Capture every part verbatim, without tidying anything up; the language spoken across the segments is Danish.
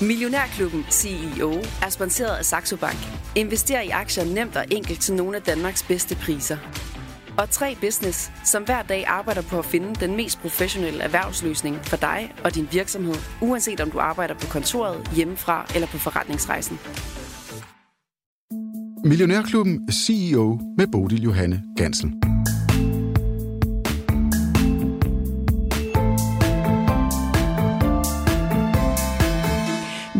Millionærklubben C E O er sponsoreret af Saxo Bank. Invester i aktier nemt og enkelt til nogle af Danmarks bedste priser. Og tre Business, som hver dag arbejder på at finde den mest professionelle erhvervsløsning for dig og din virksomhed, uanset om du arbejder på kontoret, hjemmefra eller på forretningsrejsen. Millionærklubben C E O med Bodil Johannsen Gantzel.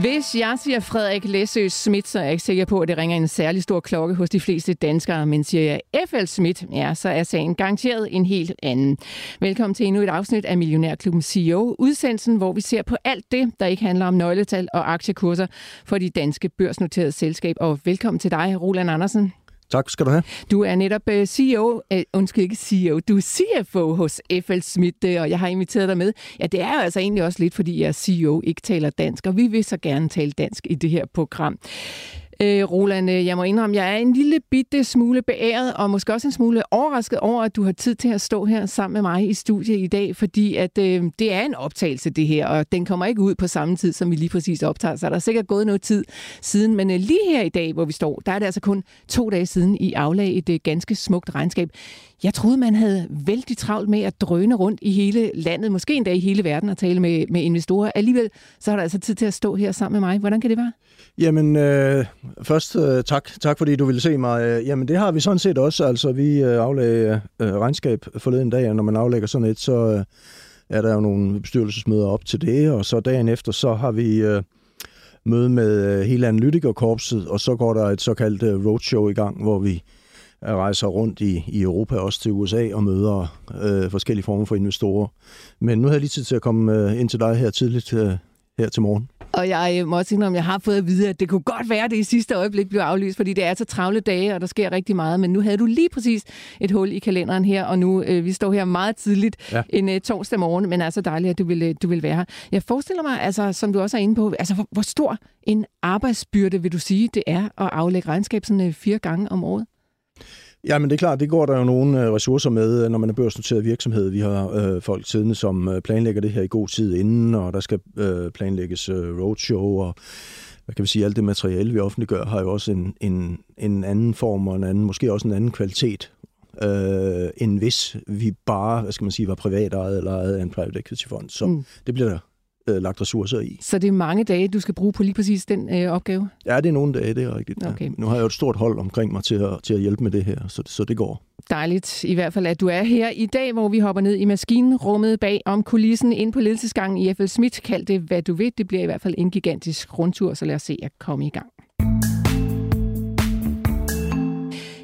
Hvis jeg siger Frederik Læssøe Smidth, så er jeg ikke sikker på, at det ringer en særlig stor klokke hos de fleste danskere. Men siger jeg F L Smidth, ja, så er sagen garanteret en helt anden. Velkommen til endnu et afsnit af Millionærklubben C E O, udsendelsen, hvor vi ser på alt det, der ikke handler om nøgletal og aktiekurser for de danske børsnoterede selskab. Og velkommen til dig, Roland Andersen. Tak skal du have. Du er netop C E O, uh, undskyld ikke C E O, du er C F O hos F L Smidth, og jeg har inviteret dig med. Ja, det er jo altså egentlig også lidt, fordi jeg C E O ikke taler dansk, og vi vil så gerne tale dansk i det her program. Øh, Roland, jeg må indrømme, jeg er en lille bitte smule beæret, og måske også en smule overrasket over, at du har tid til at stå her sammen med mig i studiet i dag, fordi at, øh, det er en optagelse, det her, og den kommer ikke ud på samme tid, som vi lige præcis optager, så der er sikkert gået noget tid siden. Men øh, lige her i dag, hvor vi står, der er det altså kun to dage siden, I aflag et øh, ganske smukt regnskab. Jeg troede, man havde vældig travlt med at drøne rundt i hele landet, måske endda i hele verden, og tale med, med investorer. Alligevel, så har der altså tid til at stå her sammen med mig. Hvordan kan det være? Jamen, øh, først øh, tak. Tak, fordi du ville se mig. Jamen, det har vi sådan set også. Altså, vi øh, aflagde øh, regnskab forleden dag, og når man aflægger sådan et, så øh, er der jo nogle bestyrelsesmøder op til det, og så dagen efter, så har vi øh, møde med øh, hele analytikerkorpset, og så går der et såkaldt øh, roadshow i gang, hvor vi rejser rundt i, i Europa, også til U S A, og møder øh, forskellige former for investorer. Men nu havde jeg lige tid til at komme øh, ind til dig her tidligt, øh, her til morgen. Og jeg må også tænke, om jeg har fået at vide, at det kunne godt være, at det i sidste øjeblik blev aflyst, fordi det er så travle dage, og der sker rigtig meget. Men nu havde du lige præcis et hul i kalenderen her, og nu øh, vi står her meget tidligt ja. en øh, torsdag morgen, men er så dejligt, at du vil, øh, du vil være her. Jeg forestiller mig, altså, som du også er inde på, altså, hvor, hvor stor en arbejdsbyrde, vil du sige, det er at aflægge regnskab sådan øh, fire gange om året? Ja, men det er klart, det går der jo nogle ressourcer med, når man er børsnoteret virksomhed. Vi har øh, folk siddende, som planlægger det her i god tid inden, og der skal øh, planlægges øh, roadshow, og hvad kan vi sige, alt det materiale, vi offentliggør, har jo også en, en, en anden form og en anden, måske også en anden kvalitet, øh, end hvis vi bare, hvad skal man sige, var privat ejet eller ejet af en private equity-fond. Så mm. det bliver der lagt ressourcer i. Så det er mange dage, du skal bruge på lige præcis den øh, opgave? Ja, det er nogle dage, det er rigtigt. Okay. Ja. Nu har jeg jo et stort hold omkring mig til at, til at hjælpe med det her, så, så det går. Dejligt i hvert fald, at du er her i dag, hvor vi hopper ned i maskinrummet bag om kulissen ind på ledelsesgangen i F L Smidth. Kald det, hvad du ved. Det bliver i hvert fald en gigantisk rundtur, så lad os se at komme i gang.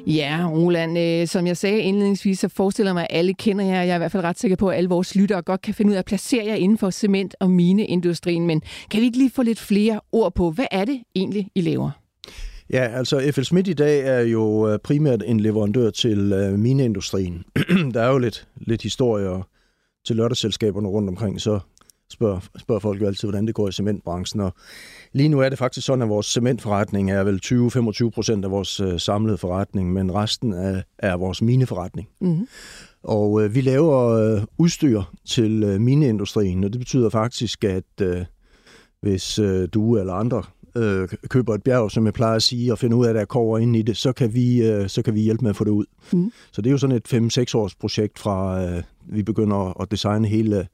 Ja, Roland, øh, som jeg sagde indledningsvis, så forestiller mig, at alle kender jer. Jeg er i hvert fald ret sikker på, at alle vores lyttere godt kan finde ud af at placere jer inden for cement- og mineindustrien. Men kan vi ikke lige få lidt flere ord på, hvad er det egentlig, I laver? Ja, altså F L Smidth i dag er jo primært en leverandør til øh, mineindustrien. Der er jo lidt, lidt historier til lørdagsselskaberne rundt omkring, så spørger, spørger folk jo altid, hvordan det går i cementbranchen. Og lige nu er det faktisk sådan, at vores cementforretning er vel tyve til femogtyve procent af vores øh, samlede forretning, men resten er, er vores mineforretning. Mm-hmm. Og øh, vi laver øh, udstyr til øh, mineindustrien, og det betyder faktisk, at øh, hvis øh, du eller andre øh, køber et bjerg, som jeg plejer at sige, og finder ud af, at der er kobber inde i det, så kan vi, øh, så kan vi hjælpe med at få det ud. Mm-hmm. Så det er jo sådan et fem-seks års projekt fra, øh, vi begynder at designe hele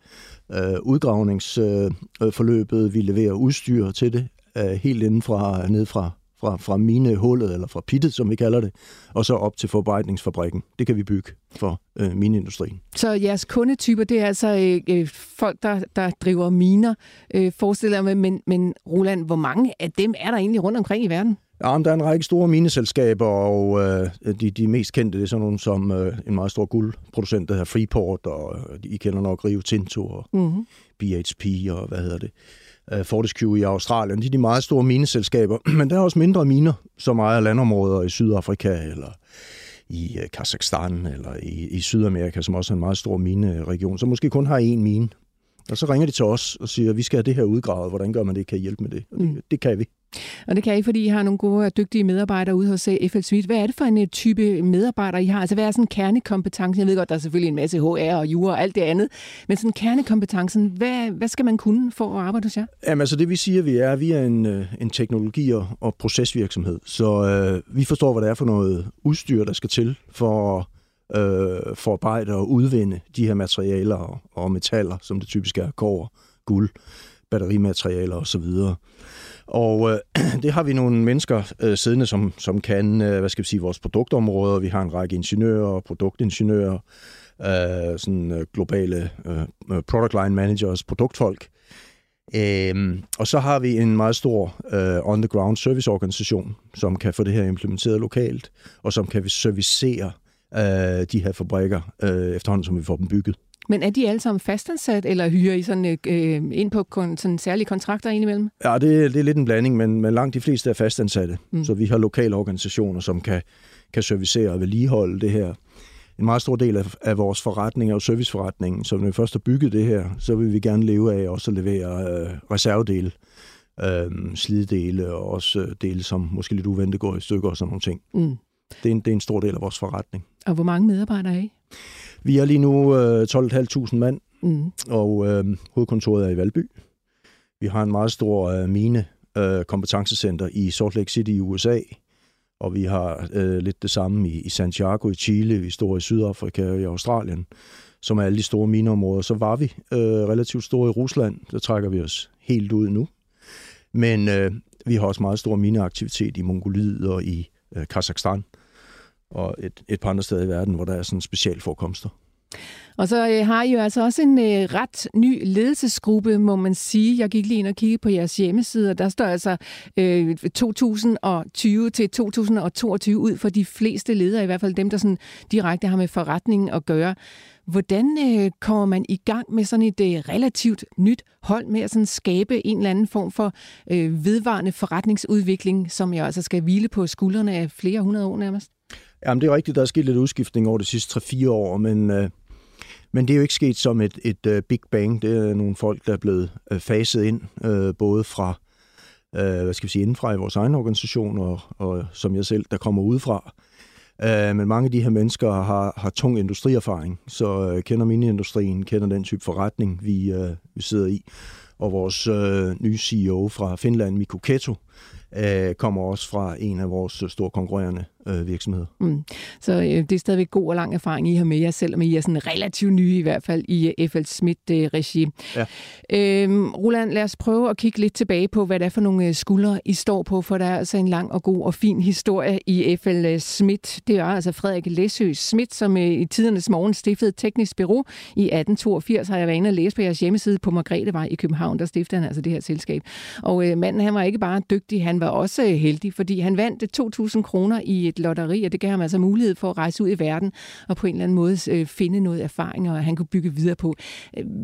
Uh, udgravningsforløbet, uh, vi leverer udstyr til det, uh, helt inden fra, ned fra, fra, fra minehullet, eller fra pittet, som vi kalder det, og så op til forarbejdningsfabrikken. Det kan vi bygge for uh, mineindustrien. Så jeres kundetyper, det er altså uh, folk, der, der driver miner, uh, forestiller jeg mig, men, men Roland, hvor mange af dem er der egentlig rundt omkring i verden? Ja, der er en række store mineselskaber, og øh, de, de mest kendte, det er sådan nogle som øh, en meget stor guldproducent, der hedder Freeport, og øh, I kender nok Rio Tinto, og mm-hmm. B H P, og hvad hedder det, øh, Fortescue i Australien. De er de meget store mineselskaber, men der er også mindre miner, som ejer landområder i Sydafrika, eller i øh, Kasakhstan, eller i, i Sydamerika, som også er en meget stor mineregion, som måske kun har én mine. Og så ringer de til os og siger, at vi skal have det her udgravet, hvordan gør man det, kan I hjælpe med det? Og det, mm. det kan vi. Og det kan I, fordi I har nogle gode og dygtige medarbejdere ude hos F L Smidth. Hvad er det for en type medarbejdere, I har? Altså, hvad er sådan kernekompetencen? Jeg ved godt, der er selvfølgelig en masse H R og jura og alt det andet, men sådan kernekompetencen, hvad, hvad skal man kunne for at arbejde hos jer? Jamen, altså det vi siger, vi er, vi er en, en teknologi- og procesvirksomhed, så øh, vi forstår, hvad det er for noget udstyr, der skal til for øh, forarbejde og udvinde de her materialer og, og metaller, som det typisk er kobber, guld, batterimaterialer osv. Og øh, det har vi nogle mennesker øh, siddende, som, som kan, øh, hvad skal vi sige, vores produktområder. Vi har en række ingeniører og produktingeniører, øh, sådan øh, globale øh, product line managers, produktfolk. Øh, og så har vi en meget stor øh, on-the-ground serviceorganisation, som kan få det her implementeret lokalt, og som kan servicere øh, de her fabrikker øh, efterhånden, som vi får dem bygget. Men er de alle sammen fastansat, eller hyrer I sådan, øh, ind på kon- sådan særlige kontrakter indimellem? Ja, det, det er lidt en blanding, men, men langt de fleste er fastansatte. Mm. Så vi har lokale organisationer, som kan, kan servicere og vedligeholde det her. En meget stor del af, af vores forretning er jo serviceforretningen, så når vi først har bygget det her, så vil vi gerne leve af også at levere øh, reservedele, øh, slidedele og også dele, som måske lidt uventet går i stykker og sådan nogle ting. Mm. Det, er en, det er en stor del af vores forretning. Og hvor mange medarbejdere er I? Vi er lige nu øh, tolv tusind fem hundrede mand, mm. og øh, hovedkontoret er i Valby. Vi har en meget stor øh, mine øh, kompetencecenter i Salt Lake City i U S A, og vi har øh, lidt det samme i, i Santiago i Chile, vi står i Sydafrika og i Australien, som er alle de store mineområder. Så var vi øh, relativt store i Rusland, der trækker vi os helt ud nu. Men øh, vi har også meget stor mineaktivitet i Mongoliet og i øh, Kasakhstan. Og et, et par andre steder i verden, hvor der er sådan specielle forekomster. Og så øh, har I jo altså også en øh, ret ny ledelsesgruppe, må man sige. Jeg gik lige ind og kiggede på jeres hjemmeside, og der står altså øh, to tusind og tyve til to tusind og toogtyve ud for de fleste ledere, i hvert fald dem, der sådan direkte har med forretningen at gøre. Hvordan øh, kommer man i gang med sådan et øh, relativt nyt hold med at sådan skabe en eller anden form for øh, vedvarende forretningsudvikling, som jo altså skal hvile på skuldrene af flere hundrede år nærmest? Jamen, det er rigtigt, der er sket lidt udskiftning over de sidste tre fire år, men, øh, men det er jo ikke sket som et, et uh, big bang. Det er nogle folk, der er blevet øh, faset ind, øh, både fra, øh, hvad skal vi sige, indenfra i vores egen organisation, og, og som jeg selv, der kommer udefra. Øh, men mange af de her mennesker har, har tung industrierfaring, så øh, kender mini-industrien, kender den type forretning, vi, øh, vi sidder i. Og vores øh, nye C E O fra Finland, Mikko Keto, øh, kommer også fra en af vores store konkurrerende øh, virksomheder. Mm. Så øh, det er stadigvæk god og lang erfaring, I har med jer, selvom I er sådan relativt nye, i hvert fald i øh, F L Smidth-regi. Øh, ja. øhm, Roland, lad os prøve at kigge lidt tilbage på, hvad det er for nogle skuldre, I står på, for der er altså en lang og god og fin historie i F L Smidth. Det er altså Frederik Læssøe Smidth, som øh, i tidernes morgen stiftede teknisk bureau i atten toogfirs, har jeg været inde og læse på jeres hjemmeside på Margrethevej i København. Der stiftede han altså det her selskab. Og øh, manden, han var ikke bare dygtig, han var også øh, heldig, fordi han vandt to tusind kroner i et lotteri, og det gav ham altså mulighed for at rejse ud i verden og på en eller anden måde øh, finde noget erfaring, og han kunne bygge videre på.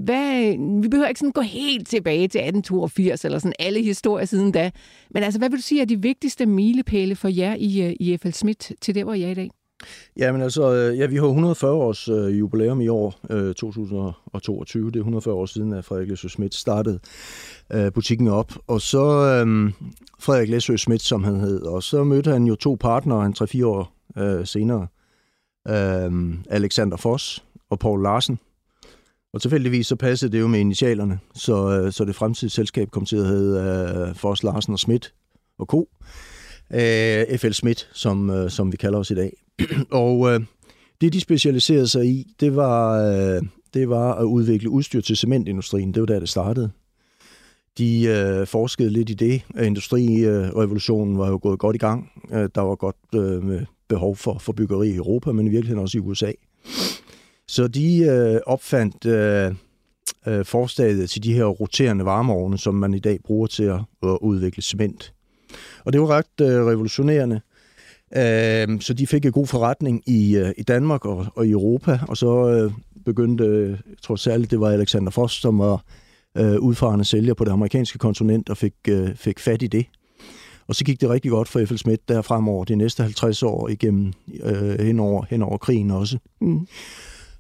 Hvad, vi behøver ikke sådan gå helt tilbage til atten toogfirs, eller sådan alle historier siden da. Men altså, hvad vil du sige er de vigtigste milepæle for jer i, i F L Smidth til der, hvor I er i dag? Jamen altså, ja, vi har hundrede og fyrre års øh, jubilæum i år, øh, to tusind og toogtyve. Det er hundrede og fyrre år siden, at Frederik Læssøe Smidth startede øh, butikken op. Og så øh, Frederik Læssøe Smidth, som han hed. Og så mødte han jo to partnere, han tre fire år øh, senere. Øh, Alexander Foss og Poul Larsen. Og tilfældigvis så passede det jo med initialerne. Så, øh, så det fremtidige selskab kom til at hedde øh, Foss, Larsen og Smidt og Co. Øh, F L Smidth, som, øh, som vi kalder os i dag. Og øh, det, de specialiserede sig i, det var, øh, det var at udvikle udstyr til cementindustrien. Det var der, det startede. De øh, forskede lidt i det. Industrirevolutionen var jo gået godt i gang. Der var godt øh, behov for, for byggeri i Europa, men i virkeligheden også i U S A. Så de øh, opfandt øh, øh, forstadiet til de her roterende varmeovne, som man i dag bruger til at, at udvikle cement. Og det var ret øh, revolutionerende. Så de fik en god forretning i, i Danmark og, og i Europa, og så øh, begyndte, jeg tror særligt, det var Alexander Foss, som var øh, udfarende sælger på det amerikanske kontinent og fik, øh, fik fat i det. Og så gik det rigtig godt for F L Smidth der fremover de næste halvtreds år igennem, øh, hen, over, hen over krigen også. Mm.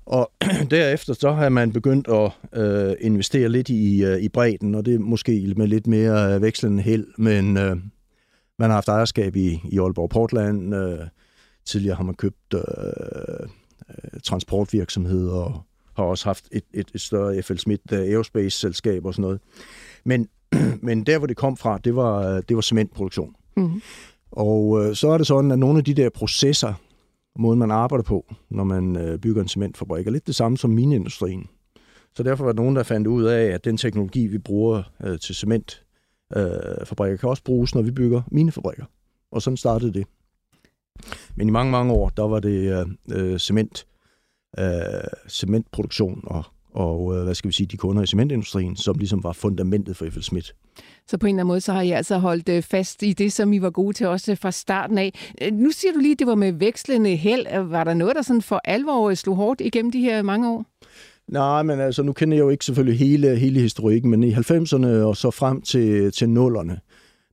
Og derefter så har man begyndt at øh, investere lidt i, øh, i bredden, og det er måske med lidt mere vekslende held, men... Øh, Man har haft ejerskab i, i Aalborg-Portland. Øh, tidligere har man købt øh, transportvirksomheder og har også haft et, et, et større FLSmidth Aerospace-selskab og sådan noget. Men, men der, hvor det kom fra, det var, det var cementproduktion. Mm-hmm. Og øh, så er det sådan, at nogle af de der processer, måden man arbejder på, når man øh, bygger en cementfabrik, er lidt det samme som mineindustrien. Så derfor var der nogen, der fandt ud af, at den teknologi, vi bruger øh, til cementfabrikker, øh, kan også bruges, når vi bygger minefabrikker. Og sådan startede det. Men i mange, mange år, der var det øh, cement, øh, cementproduktion og, og øh, hvad skal vi sige, de kunder i cementindustrien, som ligesom var fundamentet for FLSmidth. Så på en eller anden måde, så har jeg altså holdt fast i det, som I var gode til også fra starten af. Nu siger du lige, at det var med vekslende held. Var der noget, der sådan for alvor slog hårdt igennem de her mange år? Nej, men altså, nu kender jeg jo ikke selvfølgelig hele, hele historikken, men i halvfemserne og så frem til, til nullerne,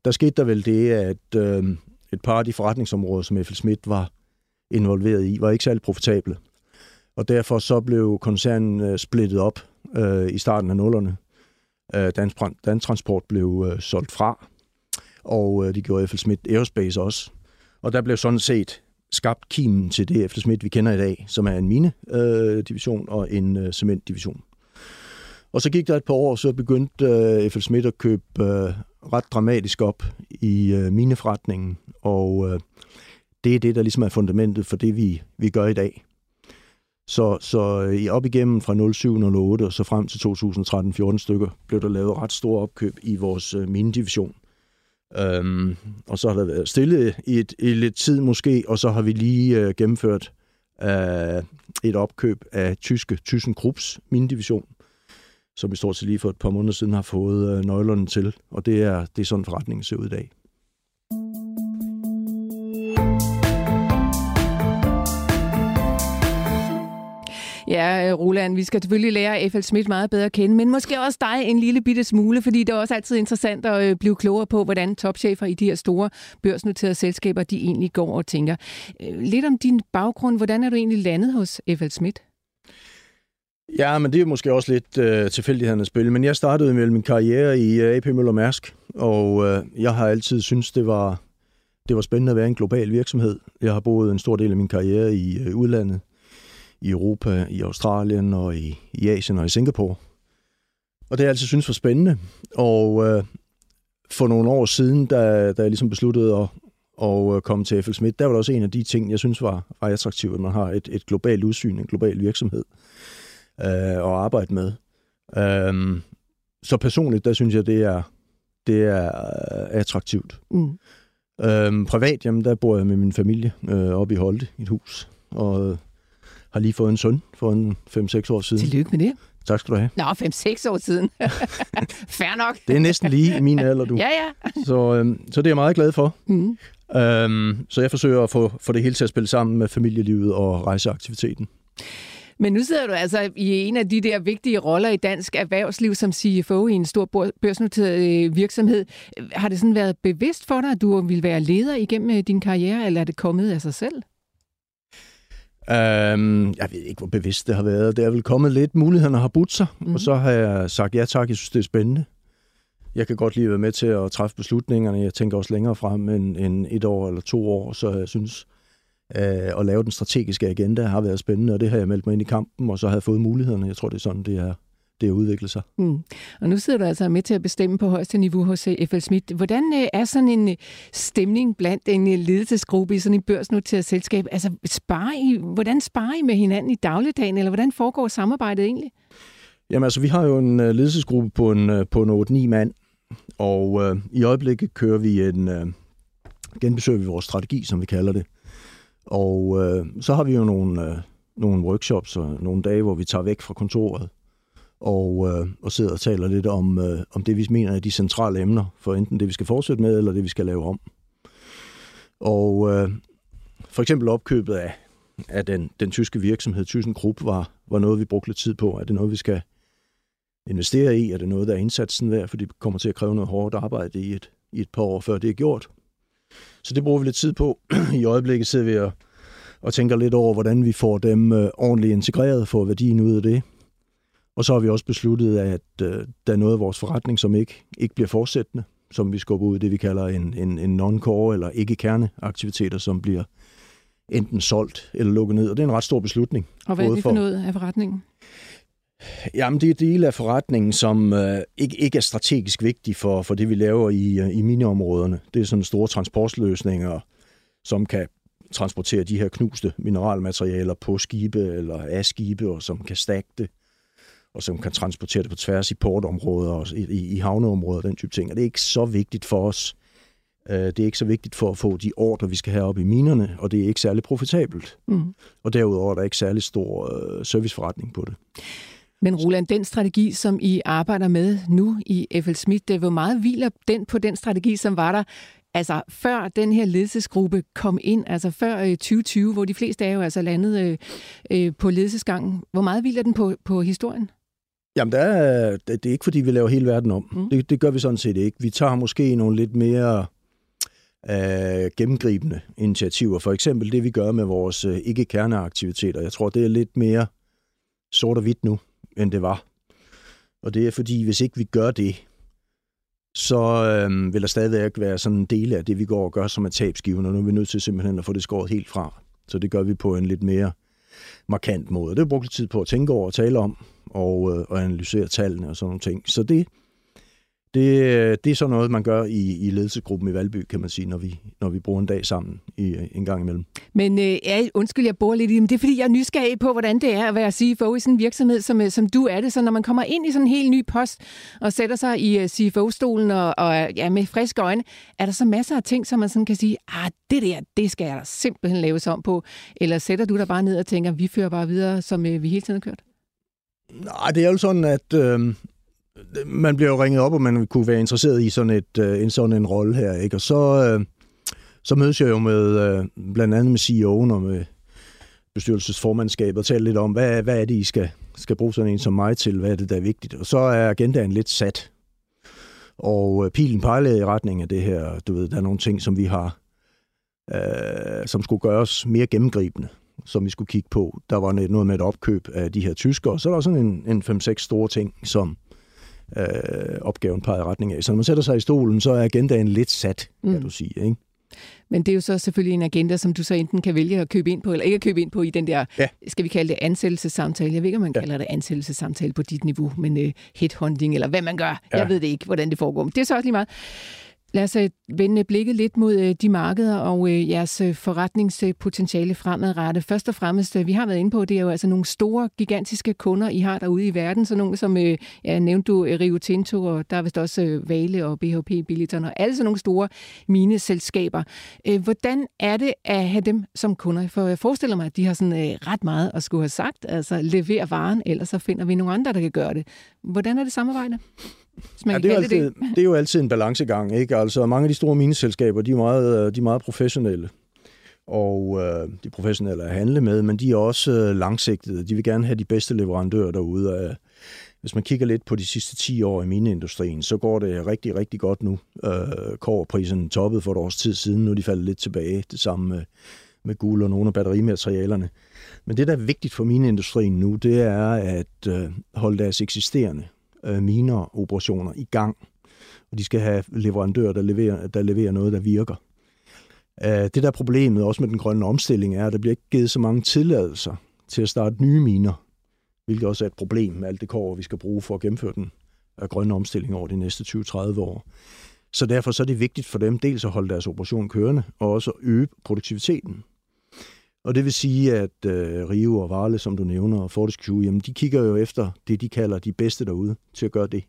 der skete der vel det, at øh, et par af de forretningsområder, som FLSmidth var involveret i, var ikke særlig profitable. Og derfor så blev koncernen øh, splittet op øh, i starten af nullerne. Øh, Dantransport blev øh, solgt fra, og øh, de gjorde FLSmidth Aerospace også. Og der blev sådan set skabt kimen til det FLSmidth, vi kender i dag, som er en mine-division øh, og en øh, cementdivision. Og så gik der et par år, så begyndte øh, FLSmidth at købe øh, ret dramatisk op i øh, mineforretningen, og øh, det er det, der ligesom er fundamentet for det, vi, vi gør i dag. Så, så øh, op igennem fra nul syv nul otte og så frem til to tusind tretten fjorten stykker, blev der lavet ret store opkøb i vores øh, minedivision. Um, og så har der været stille i, et, i lidt tid måske, og så har vi lige uh, gennemført uh, et opkøb af tyske Thyssenkrupps minedivision, som vi stort set lige for et par måneder siden har fået uh, nøglerne til, og det er, det er sådan forretningen ser ud i dag. Ja, Roland, vi skal selvfølgelig lære FLSmidth meget bedre at kende, men måske også dig en lille bitte smule, fordi det er også altid interessant at blive klogere på, hvordan topchefer i de her store børsnoterede selskaber, de egentlig går og tænker. Lidt om din baggrund, hvordan er du egentlig landet hos FLSmidth? Ja, men det er måske også lidt øh, tilfældighedernes spil, men jeg startede med min karriere i øh, A P Møller Mærsk, og øh, jeg har altid syntes, det var, det var spændende at være en global virksomhed. Jeg har boet en stor del af min karriere i øh, udlandet. I Europa, i Australien og i, i Asien og i Singapore. Og det har jeg altid syntes var spændende. Og øh, for nogle år siden, da, da jeg ligesom besluttede at, at komme til FLSmidth, der var det også en af de ting, jeg synes var, var attraktivt, at man har et, et globalt udsyn, en global virksomhed øh, at arbejde med. Øh, så personligt, der synes jeg, det er, det er attraktivt. Mm. Øh, privat, jamen der bor jeg med min familie øh, oppe i Holte, i et hus. Og har lige fået en søn for en fem seks år siden. Tillykke med det. Tak skal du have. Nå, fem seks år siden. Fair nok. Det er næsten lige i min alder, du. Ja, ja. Så, øhm, så det er jeg meget glad for. Mm. Øhm, så jeg forsøger at få, få det hele til at spille sammen med familielivet og rejseaktiviteten. Men nu sidder du altså i en af de der vigtige roller i dansk erhvervsliv som C F O i en stor børsnoteret virksomhed. Har det sådan været bevidst for dig, at du ville være leder igennem din karriere, eller er det kommet af sig selv? Um, jeg ved ikke, hvor bevidst det har været. Det er vel kommet lidt. Mulighederne har budt sig, mm-hmm. og så har jeg sagt ja tak. Jeg synes, det er spændende. Jeg kan godt lide at være med til at træffe beslutningerne. Jeg tænker også længere frem end, end et år eller to år, så jeg synes, uh, at lave den strategiske agenda har været spændende, og det har jeg meldt mig ind i kampen, og så har jeg fået mulighederne. Jeg tror, det er sådan, det er, det er udviklet sig. Mm. Og nu sidder du altså med til at bestemme på højeste niveau hos FLSmidth. Hvordan er sådan en stemning blandt en ledelsesgruppe i sådan en børsnoteret selskab? Altså, sparer I, hvordan sparer I med hinanden i dagligdagen, eller hvordan foregår samarbejdet egentlig? Jamen altså, vi har jo en ledelsesgruppe på en, på en otte ni mand, og øh, i øjeblikket kører vi en, øh, genbesøger vi vores strategi, som vi kalder det. Og øh, så har vi jo nogle, øh, nogle workshops og nogle dage, hvor vi tager væk fra kontoret, Og, øh, og sidder og taler lidt om, øh, om det, vi mener er de centrale emner for enten det, vi skal fortsætte med, eller det, vi skal lave om. Og øh, for eksempel opkøbet af, af den, den tyske virksomhed, Thyssenkrupp, var, var noget, vi brugte lidt tid på. Er det noget, vi skal investere i? Er det noget, der er indsatsen værd? For det kommer til at kræve noget hårdt arbejde i et, i et par år, før det er gjort. Så det bruger vi lidt tid på. I øjeblikket sidder vi og, og tænker lidt over, hvordan vi får dem øh, ordentligt integreret, får værdien ud af det. Og så har vi også besluttet, at øh, der er noget af vores forretning, som ikke, ikke bliver fortsættende. som vi skubber ud, det vi kalder en, en, en non-core eller ikke-kerneaktiviteter, som bliver enten solgt eller lukket ned. Og det er en ret stor beslutning. Og hvad er det for noget af forretningen? Jamen, det er dele af forretningen, som øh, ikke, ikke er strategisk vigtig for, for det, vi laver i, i mineområderne. Det er sådan store transportløsninger, som kan transportere de her knuste mineralmaterialer på skibe eller af skibe, og som kan stacke det, og som kan transportere det på tværs i portområder og i, i havneområder, den type ting. Og det er ikke så vigtigt for os. Det er ikke så vigtigt for at få de ordre, vi skal have op i minerne, og det er ikke særlig profitabelt. Mm. Og derudover er der ikke særlig stor serviceforretning på det. Men Roland, den strategi, som I arbejder med nu i FLSmidth, det er, hvor meget hviler den på den strategi, som var der altså før den her ledelsesgruppe kom ind, altså før tyve tyve, hvor de fleste er jo altså landet øh, på ledelsesgangen. Hvor meget hviler den på, på historien? Jamen, der er, det er ikke, fordi vi laver hele verden om. Mm. Det, det gør vi sådan set ikke. Vi tager måske nogle lidt mere øh, gennemgribende initiativer. For eksempel det, vi gør med vores øh, ikke-kerneaktiviteter. Jeg tror, det er lidt mere sort og hvidt nu, end det var. Og det er, fordi hvis ikke vi gør det, så øh, vil der stadigvæk være sådan en del af det, vi går og gør, som er tabsgivende. Og nu er vi nødt til simpelthen at få det skåret helt fra. Så det gør vi på en lidt mere markant måde. Det har vi brugt lidt tid på at tænke over og tale om, og, øh, og analysere tallene og sådan nogle ting. Så det, det, det er sådan noget, man gør i, i ledelsesgruppen i Valby, kan man sige, når vi, når vi bruger en dag sammen i, en gang imellem. Men øh, ja, undskyld, jeg borer lidt i det, men det er, fordi jeg er nysgerrig på, hvordan det er at være C F O i sådan en virksomhed, som, som du er det. Så når man kommer ind i sådan en helt ny post og sætter sig i C F O-stolen og, og ja, med friske øjne, er der så masser af ting, som man sådan kan sige, ah, det der, det skal jeg da simpelthen laves om på? Eller sætter du dig bare ned og tænker, vi fører bare videre, som øh, vi hele tiden har kørt? Nej, det er jo sådan, at øh, man bliver jo ringet op, og man kunne være interesseret i sådan, et, øh, en, sådan en rolle her, ikke? Og så, øh, så mødes jeg jo med, øh, blandt andet med C E O'en og med bestyrelsesformandskabet og taler lidt om, hvad, hvad er det, I skal, skal bruge sådan en som mig til? Hvad er det, der er vigtigt? Og så er agendaen lidt sat, og øh, pilen pejler i retning af det her. Du ved, der er nogle ting, som vi har, øh, som skulle gøres mere gennemgribende, som vi skulle kigge på. Der var noget med et opkøb af de her tyskere, så er der sådan en, en fem seks store ting, som øh, opgaven peger i retning af. Så når man sætter sig i stolen, så er agendaen lidt sat, mm. kan du sige, ikke? Men det er jo så selvfølgelig en agenda, som du så enten kan vælge at købe ind på, eller ikke at købe ind på i den der, ja. Skal vi kalde det ansættelsessamtale? Jeg ved ikke, om man ja. kalder det ansættelsessamtale på dit niveau, men uh, headhunting, eller hvad man gør. Ja. Jeg ved det ikke, hvordan det foregår, men det er så også lige meget. Lad os vende blikket lidt mod de markeder og jeres forretningspotentiale fremadrettet. Først og fremmest, vi har været inde på, det er jo altså nogle store, gigantiske kunder, I har derude i verden. Sådan nogle som, ja, nævnte du Rio Tinto, og der er vist også Vale og B H P, Billiton og alle sådan nogle store mineselskaber. Hvordan er det at have dem som kunder? For jeg forestiller mig, at de har sådan ret meget at skulle have sagt. Altså, lever varen, ellers så finder vi nogle andre, der kan gøre det. Hvordan er det samarbejde? Ja, det, er altid, det. det er jo altid en balancegang, ikke? Altså, mange af de store mineselskaber, de er meget, de er meget professionelle, og øh, de er professionelle at handle med, men de er også øh, langsigtede. De vil gerne have de bedste leverandører derude. Hvis man kigger lidt på de sidste ti år i mineindustrien, så går det rigtig, rigtig godt nu. Øh, Kobberprisen toppede for et års tid siden, nu er de faldet lidt tilbage, det samme med, med guld og nogle af batterimaterialerne. Men det, der er vigtigt for mineindustrien nu, det er at øh, holde deres eksisterende miner operationer i gang, og de skal have leverandører, der leverer, der leverer noget, der virker. Det der problemet også med den grønne omstilling er, at der bliver ikke givet så mange tilladelser til at starte nye miner, hvilket også er et problem med alt det kår, vi skal bruge for at gennemføre den grønne omstilling over de næste tyve til tredive år. Så derfor så er det vigtigt for dem dels at holde deres operation kørende, og også at øge produktiviteten. Og det vil sige, at øh, Rio og Vale, som du nævner, og Fortescue, jamen, de kigger jo efter det, de kalder de bedste derude, til at gøre det.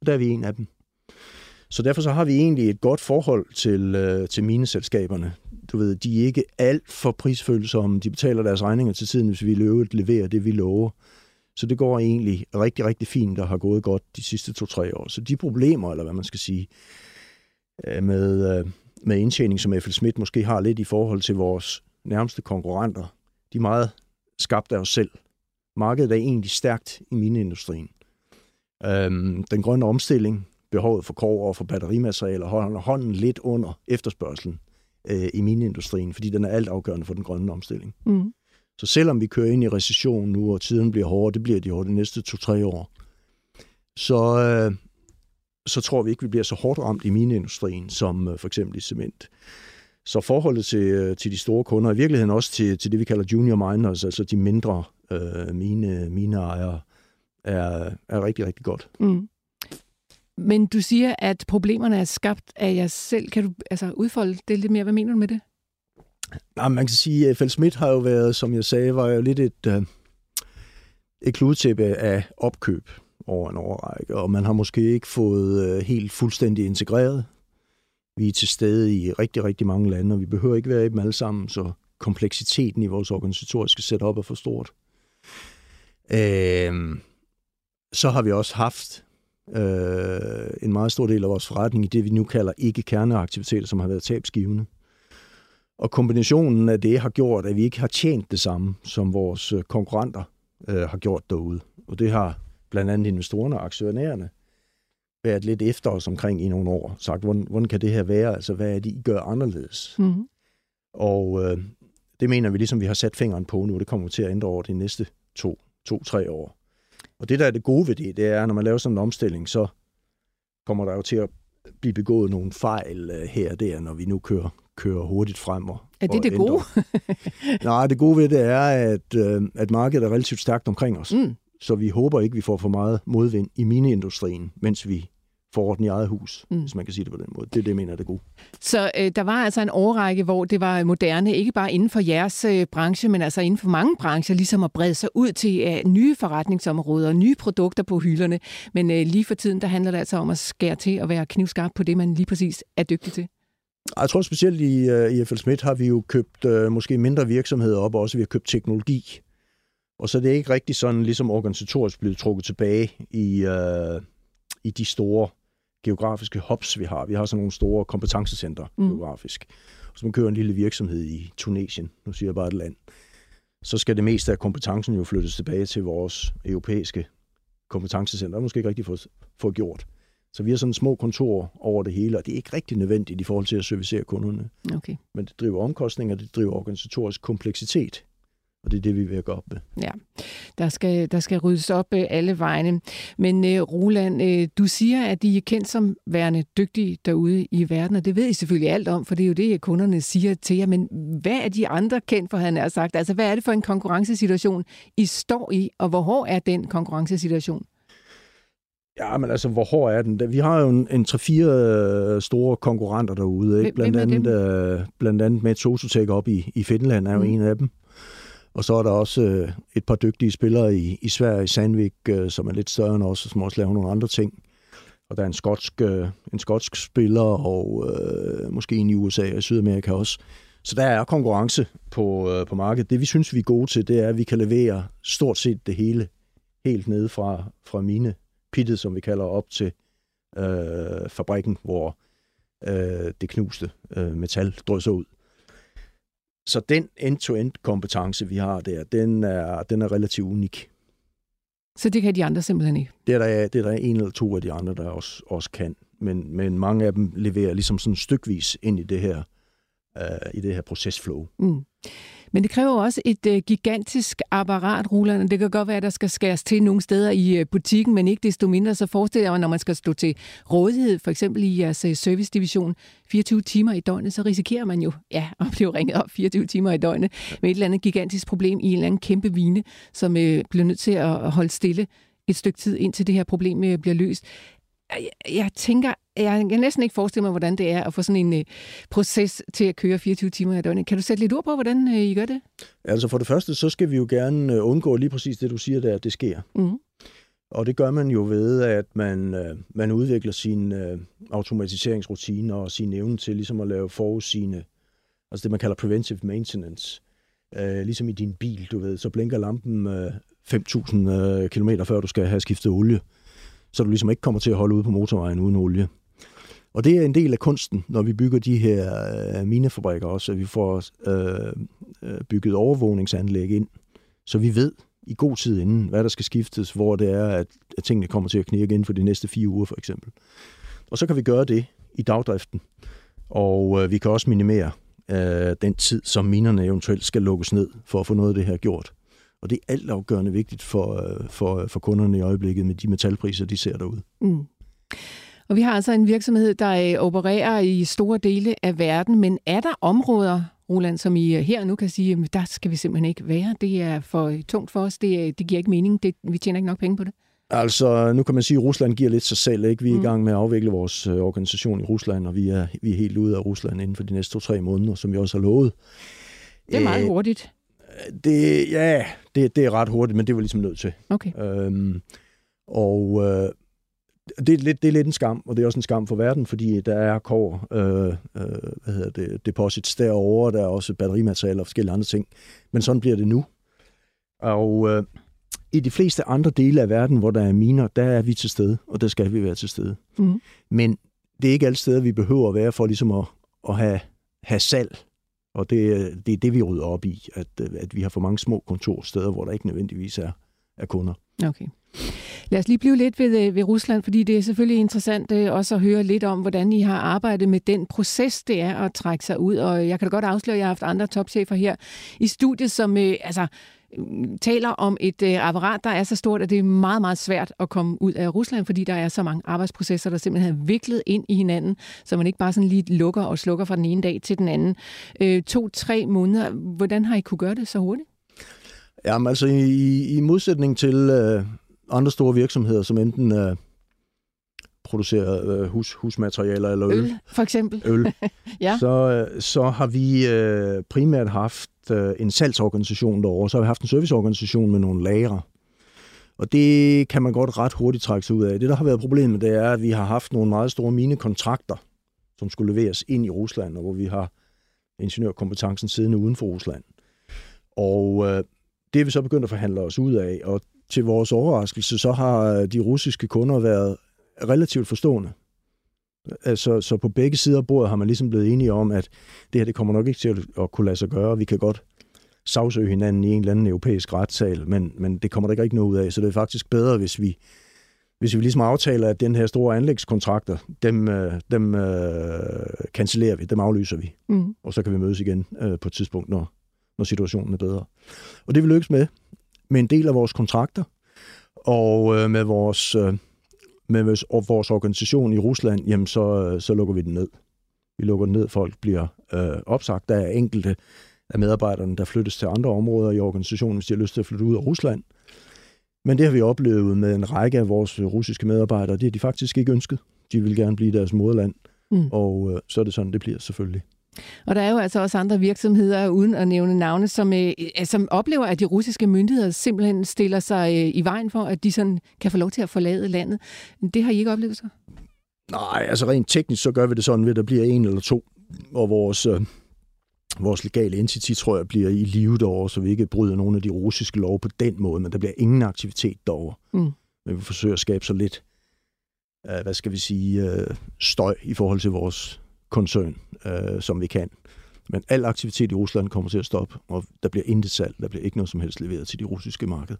Og der er vi en af dem. Så derfor så har vi egentlig et godt forhold til, øh, til mineselskaberne. Du ved, de er ikke alt for prisfølsomme. De betaler deres regninger til tiden, hvis vi løbet leverer det, vi lover. Så det går egentlig rigtig, rigtig fint, der har gået godt de sidste to-tre år. Så de problemer, eller hvad man skal sige, øh, med, øh, med indtjening, som FLSmidth måske har lidt i forhold til vores nærmeste konkurrenter, de er meget skabt af os selv. Markedet er egentlig stærkt i mineindustrien. Øhm, den grønne omstilling, behovet for kobber og for batterimaterialer, holder hånden lidt under efterspørgselen øh, i mineindustrien, fordi den er altafgørende for den grønne omstilling. Mm. Så selvom vi kører ind i recession nu, og tiden bliver hårdere, det bliver de over de næste to-tre år, så, øh, så tror vi ikke, vi bliver så hårdt ramt i mineindustrien som for eksempel i cement. Så forholdet til, til de store kunder, og i virkeligheden også til, til det, vi kalder junior miners, altså de mindre øh, mine, mineejere, er, er rigtig, rigtig godt. Mm. Men du siger, at problemerne er skabt af jer selv. Kan du altså udfolde det lidt mere? Hvad mener du med det? Nej, man kan sige, at FLSmidth har jo været, som jeg sagde, var jo lidt et, øh, et kludetæppe af opkøb over en årrække, og man har måske ikke fået øh, helt fuldstændig integreret. Vi er til stede i rigtig, rigtig mange lande, og vi behøver ikke være i dem alle sammen, så kompleksiteten i vores organisatoriske setup er for stort. Øh, så har vi også haft øh, en meget stor del af vores forretning i det, vi nu kalder ikke-kerneaktiviteter, som har været tabsgivende. Og kombinationen af det har gjort, at vi ikke har tjent det samme, som vores konkurrenter øh, har gjort derude. Og det har blandt andet investorerne og aktionærerne været lidt efter os omkring i nogle år, sagt, hvordan, hvordan kan det her være? Altså, hvad er det, I gør anderledes? Mm-hmm. Og øh, det mener vi ligesom, vi har sat fingeren på nu, og det kommer til at ændre over de næste to, to, tre år. Og det, der er det gode ved det, det er, når man laver sådan en omstilling, så kommer der jo til at blive begået nogle fejl øh, her og der, når vi nu kører, kører hurtigt frem. Og, er det det gode? Nej, det gode ved det er, at, øh, at markedet er relativt stærkt omkring os. Mm. Så vi håber ikke, vi får for meget modvind i mineindustrien, mens vi får orden i eget hus, mm. hvis man kan sige det på den måde. Det er det, jeg mener, det er gode. Så øh, der var altså en årrække, hvor det var moderne, ikke bare inden for jeres øh, branche, men altså inden for mange brancher, ligesom at brede sig ud til øh, nye forretningsområder og nye produkter på hylderne. Men øh, lige for tiden, der handler det altså om at skære til og være knivskarp på det, man lige præcis er dygtig til. Jeg tror specielt i, øh, i FLSmidth har vi jo købt øh, måske mindre virksomheder op, og også vi har købt teknologi. Og så det er ikke rigtig sådan, ligesom organisatorisk blevet trukket tilbage i, øh, i de store geografiske hubs, vi har. Vi har sådan nogle store kompetencecenter mm. geografisk. Og så man kører en lille virksomhed i Tunesien, nu siger jeg bare et land, så skal det meste af kompetencen jo flyttes tilbage til vores europæiske kompetencecenter. Det er måske ikke rigtig fået, fået gjort. Så vi har sådan små kontorer over det hele, og det er ikke rigtig nødvendigt i forhold til at servicere kunderne. Okay. Men det driver omkostninger, det driver organisatorisk kompleksitet. Og det er det, vi vil gå op med. Ja, der skal, der skal ryddes op alle vegne. Men øh, Roland, øh, du siger, at I er kendt som værende dygtige derude i verden, og det ved I selvfølgelig alt om, for det er jo det, kunderne siger til jer. Men hvad er de andre kendt for, han har sagt? Altså, hvad er det for en konkurrencesituation, I står i, og hvor hård er den konkurrencesituation? Ja, men altså, hvor hård er den? Vi har jo en, en tre-fire store konkurrenter derude, ikke? Blandt andet, øh, blandt andet med Tosotec op i, i Finland er jo mm. en af dem. Og så er der også øh, et par dygtige spillere i, i Sverige, Sandvik, øh, som er lidt større end os, og som også laver nogle andre ting. Og der er en skotsk, øh, en skotsk spiller, og øh, måske en i U S A og i Sydamerika også. Så der er konkurrence på, øh, på markedet. Det vi synes, vi er gode til, det er, at vi kan levere stort set det hele, helt nede fra, fra mine pittet, som vi kalder op til øh, fabrikken, hvor øh, det knuste øh, metal drysser ud. Så den end-to-end kompetence, vi har der, den er, den er relativt unik. Så det kan de andre simpelthen ikke? Det er der, det er der en eller to af de andre, der også, også kan. Men, men mange af dem leverer ligesom sådan stykvis ind i det her, uh, i det her procesflow. Mm. Men det kræver også et uh, gigantisk apparat, Roland. Det kan godt være, at der skal skæres til nogle steder i uh, butikken, men ikke desto mindre. Så forestiller jeg mig, når man skal stå til rådighed, for eksempel i jeres uh, servicedivision, fireogtyve timer i døgnet, så risikerer man jo ja, at blive ringet op fireogtyve timer i døgnet med et eller andet gigantisk problem i en eller anden kæmpe vine, som uh, bliver nødt til at holde stille et stykke tid, indtil det her problem uh, bliver løst. Jeg tænker, jeg kan næsten ikke forestille mig, hvordan det er at få sådan en øh, proces til at køre fireogtyve timer i døgnet. Kan du sætte lidt ord på, hvordan øh, I gør det? Altså for det første, så skal vi jo gerne undgå lige præcis det, du siger der, at det sker. Mm-hmm. Og det gør man jo ved, at man, øh, man udvikler sine øh, automatiseringsrutiner og sine evne til ligesom at lave forudsigende, altså det man kalder preventive maintenance. Øh, ligesom i din bil, du ved, så blinker lampen øh, fem tusind kilometer før du skal have skiftet olie. Så du ligesom ikke kommer til at holde ude på motorvejen uden olie. Og det er en del af kunsten, når vi bygger de her øh, minefabrikker også, at vi får øh, bygget overvågningsanlæg ind, så vi ved i god tid inden, hvad der skal skiftes, hvor det er, at, at tingene kommer til at knirke inden for de næste fire uger for eksempel. Og så kan vi gøre det i dagdriften, og øh, vi kan også minimere øh, den tid, som minerne eventuelt skal lukkes ned for at få noget af det her gjort. Og det er altafgørende vigtigt for, for, for kunderne i øjeblikket med de metalpriser, de ser derude. Mm. Og vi har altså en virksomhed, der opererer i store dele af verden, men er der områder, Roland, som I her nu kan sige, at der skal vi simpelthen ikke være, det er for tungt for os, det, det giver ikke mening, det, vi tjener ikke nok penge på det? Altså, nu kan man sige, at Rusland giver lidt sig selv, ikke? Vi er mm. i gang med at afvikle vores organisation i Rusland, og vi er, vi er helt ude af Rusland inden for de næste to-tre måneder, som vi også har lovet. Det er meget hurtigt. Det, ja, det, det er ret hurtigt, men det var ligesom nødt til. Okay. Øhm, og øh, det, er lidt, det er lidt en skam, og det er også en skam for verden, fordi der er kår, øh, hvad hedder det, deposits derovre, og der er også batterimaterialer og forskellige andre ting. Men sådan bliver det nu. Og øh, i de fleste andre dele af verden, hvor der er miner, der er vi til stede, og der skal vi være til stede. Mm. Men det er ikke alle steder, vi behøver at være for ligesom at, at have, have salg. Og det, det er det, vi rydder op i, at, at vi har for mange små kontorsteder, hvor der ikke nødvendigvis er, er kunder. Okay. Lad os lige blive lidt ved, ved Rusland, fordi det er selvfølgelig interessant også at høre lidt om, hvordan I har arbejdet med den proces, det er at trække sig ud. Og jeg kan da godt afsløre, at jeg har haft andre topchefer her i studiet, som altså, taler om et apparat, der er så stort, at det er meget, meget svært at komme ud af Rusland, fordi der er så mange arbejdsprocesser, der simpelthen er viklet ind i hinanden, så man ikke bare sådan lige lukker og slukker fra den ene dag til den anden. Øh, to-tre måneder, hvordan har I kunne gøre det så hurtigt? Jamen altså, i, i modsætning til øh, andre store virksomheder, som enten øh, producerer øh, hus, husmaterialer eller øl, øl for eksempel. Øl, ja. så, så har vi øh, primært haft en salgsorganisation derovre, så har vi haft en serviceorganisation med nogle lagre. Og det kan man godt ret hurtigt trække sig ud af. Det, der har været problemet, det er, at vi har haft nogle meget store minekontrakter, som skulle leveres ind i Rusland, og hvor vi har ingeniørkompetencen siddende uden for Rusland. Og øh, det er vi så begyndt at forhandle os ud af, og til vores overraskelse, så har de russiske kunder været relativt forstående. Altså, så på begge sider af bordet har man ligesom blevet enige om, at det her det kommer nok ikke til at kunne lade sig gøre. Vi kan godt sagsøge hinanden i en eller anden europæisk retssal, men, men det kommer der ikke rigtig noget ud af. Så det er faktisk bedre, hvis vi, hvis vi ligesom aftaler, at den her store anlægskontrakter, dem, dem øh, cancellerer vi, dem aflyser vi. Mm. Og så kan vi mødes igen øh, på et tidspunkt, når, når situationen er bedre. Og det vil lykkes med, med en del af vores kontrakter, og øh, med vores... Øh, Men hvis vores organisation i Rusland, jamen så, så lukker vi den ned. Vi lukker den ned, folk bliver øh, opsagt. Der er enkelte af medarbejderne, der flyttes til andre områder i organisationen, hvis de har lyst til at flytte ud af Rusland. Men det har vi oplevet med en række af vores russiske medarbejdere. Det har de faktisk ikke ønsket. De vil gerne blive deres moderland, mm. og øh, så er det sådan, det bliver selvfølgelig. Og der er jo altså også andre virksomheder, uden at nævne navne, som, øh, som oplever, at de russiske myndigheder simpelthen stiller sig øh, i vejen for, at de sådan kan få lov til at forlade landet. Det har I ikke oplevet så? Nej, altså rent teknisk, så gør vi det sådan ved, at der bliver en eller to, og vores, øh, vores legale entity, tror jeg, bliver i live derovre, så vi ikke bryder nogen af de russiske love på den måde, men der bliver ingen aktivitet derovre. Mm. Men vi forsøger at skabe så lidt, øh, hvad skal vi sige, øh, støj i forhold til vores koncern, øh, som vi kan. Men al aktivitet i Rusland kommer til at stoppe, og der bliver intet salg, der bliver ikke noget som helst leveret til de russiske marked.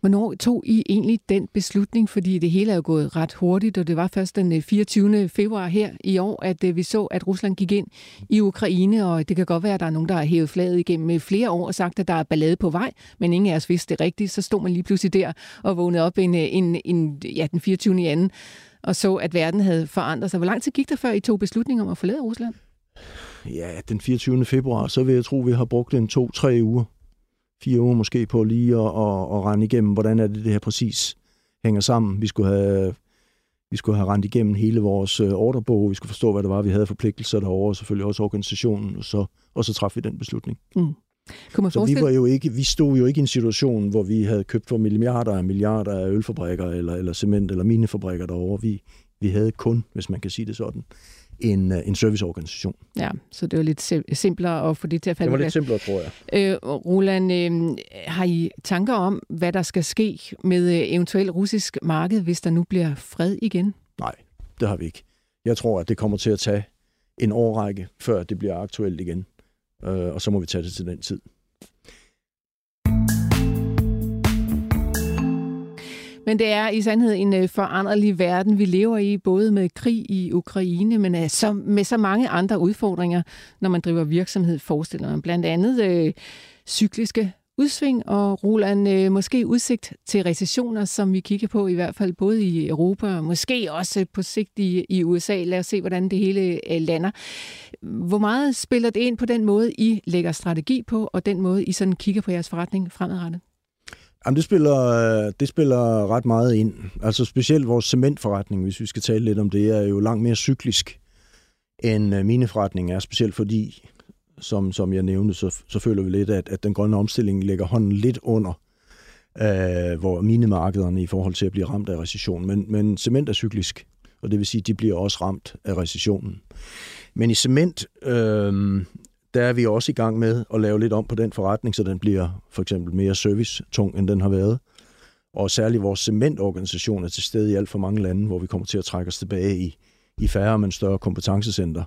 Hvornår tog I egentlig den beslutning? Fordi det hele er jo gået ret hurtigt, og det var først den fireogtyvende februar her i år, at vi så, at Rusland gik ind i Ukraine, og det kan godt være, at der er nogen, der har hævet flaget igennem flere år og sagt, at der er ballade på vej, men ingen af os vidste det rigtigt. Så stod man lige pludselig der og vågnede op en, en, en, ja, den fireogtyvende februar og så, at verden havde forandret sig. Hvor lang tid gik der, før I tog beslutning om at forlade Rusland? Ja, den fireogtyvende februar, så vil jeg tro, vi har brugt en to-tre uger. Fire uger måske på lige at, at, at rende igennem, hvordan er det, det her præcis hænger sammen. Vi skulle have, vi skulle have rendt igennem hele vores ordrebog, vi skulle forstå, hvad det var, vi havde forpligtelser derovre, og selvfølgelig også organisationen, og så, og så træffede vi den beslutning. Mm. Så vi, var jo ikke, vi stod jo ikke i en situation, hvor vi havde købt for milliarder og milliarder af ølfabrikker, eller, eller cement, eller minefabrikker derovre. Vi, vi havde kun, hvis man kan sige det sådan, en, en serviceorganisation. Ja, så det var lidt simplere at få det til at falde. Det var lidt simplere, tror jeg. Øh, Roland, øh, har I tanker om, hvad der skal ske med eventuelt russisk marked, hvis der nu bliver fred igen? Nej, det har vi ikke. Jeg tror, at det kommer til at tage en årrække, før det bliver aktuelt igen. Og så må vi tage det til den tid. Men det er i sandhed en foranderlig verden, vi lever i, både med krig i Ukraine, men med så mange andre udfordringer, når man driver virksomhed, forestiller man blandt andet øh, cykliske udsving, og Roland, øh, måske udsigt til recessioner, som vi kigger på i hvert fald både i Europa og måske også på sigt i, i U S A. Lad os se, hvordan det hele øh, lander. Hvor meget spiller det ind på den måde, I lægger strategi på, og den måde, I sådan kigger på jeres forretning fremadrettet? Jamen, det spiller, det spiller ret meget ind. Altså specielt vores cementforretning, hvis vi skal tale lidt om det, er jo langt mere cyklisk, end mine forretninger er, specielt fordi, som, som jeg nævnte, så, så føler vi lidt, at, at den grønne omstilling lægger hånden lidt under, øh, hvor mine markederne i forhold til at blive ramt af recession. Men, men cement er cyklisk, og det vil sige, at de bliver også ramt af recessionen. Men i cement, øh, der er vi også i gang med at lave lidt om på den forretning, så den bliver for eksempel mere servicetung, end den har været. Og særligt vores cementorganisation er til stede i alt for mange lande, hvor vi kommer til at trække os tilbage i, i færre, men større kompetencecenter.